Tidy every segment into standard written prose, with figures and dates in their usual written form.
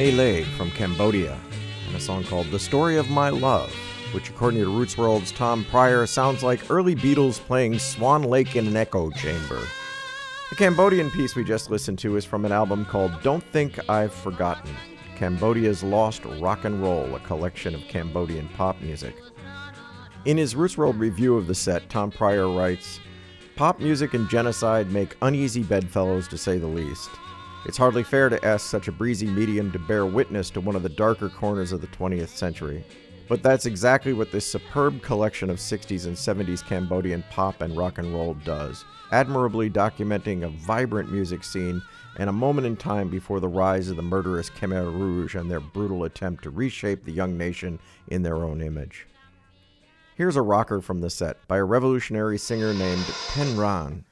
Melee from Cambodia, and a song called The Story of My Love, which according to Roots World's Tom Pryor sounds like early Beatles playing Swan Lake in an echo chamber. The Cambodian piece we just listened to is from an album called Don't Think I've Forgotten, Cambodia's Lost Rock and Roll, a collection of Cambodian pop music. In his Roots World review of the set, Tom Pryor writes, "Pop music and genocide make uneasy bedfellows to say the least. It's hardly fair to ask such a breezy medium to bear witness to one of the darker corners of the 20th century. But that's exactly what this superb collection of 60s and 70s Cambodian pop and rock and roll does, admirably documenting a vibrant music scene and a moment in time before the rise of the murderous Khmer Rouge and their brutal attempt to reshape the young nation in their own image." Here's a rocker from the set by a revolutionary singer named Pen Ran.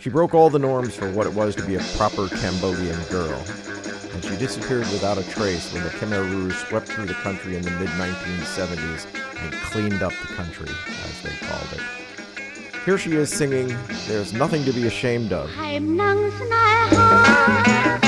She broke all the norms for what it was to be a proper Cambodian girl, and she disappeared without a trace when the Khmer Rouge swept through the country in the mid-1970s and cleaned up the country, as they called it. Here she is singing, There's Nothing to Be Ashamed Of. I'm Nang Sanai.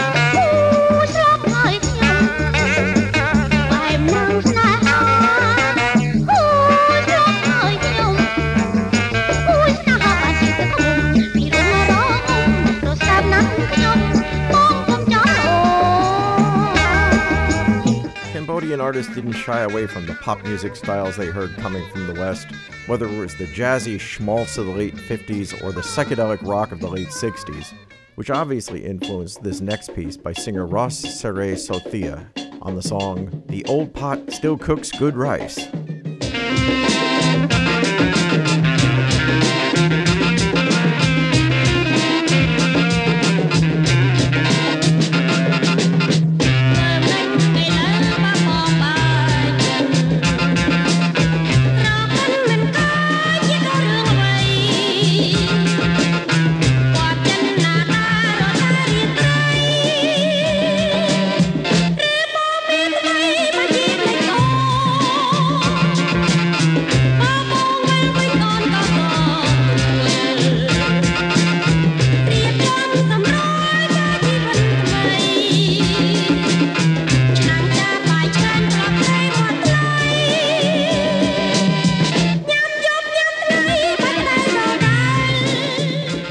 Cambodian artists didn't shy away from the pop music styles they heard coming from the West, whether it was the jazzy schmaltz of the late 50s or the psychedelic rock of the late 60s, which obviously influenced this next piece by singer Ross Serey Sothea on the song The Old Pot Still Cooks Good Rice.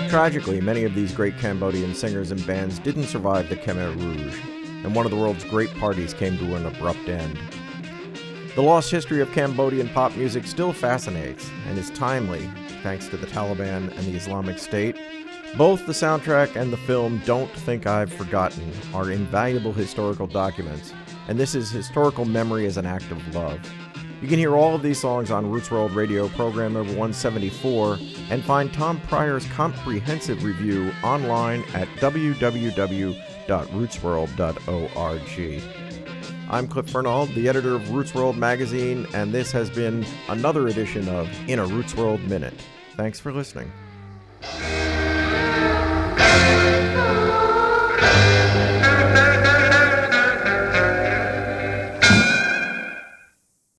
Tragically, many of these great Cambodian singers and bands didn't survive the Khmer Rouge, and one of the world's great parties came to an abrupt end. The lost history of Cambodian pop music still fascinates and is timely, thanks to the Taliban and the Islamic State. Both the soundtrack and the film Don't Think I've Forgotten are invaluable historical documents, and this is historical memory as an act of love. You can hear all of these songs on Roots World Radio program number 174 and find Tom Pryor's comprehensive review online at www.rootsworld.org. I'm Cliff Fernald, the editor of Roots World magazine, and this has been another edition of In a Roots World Minute. Thanks for listening.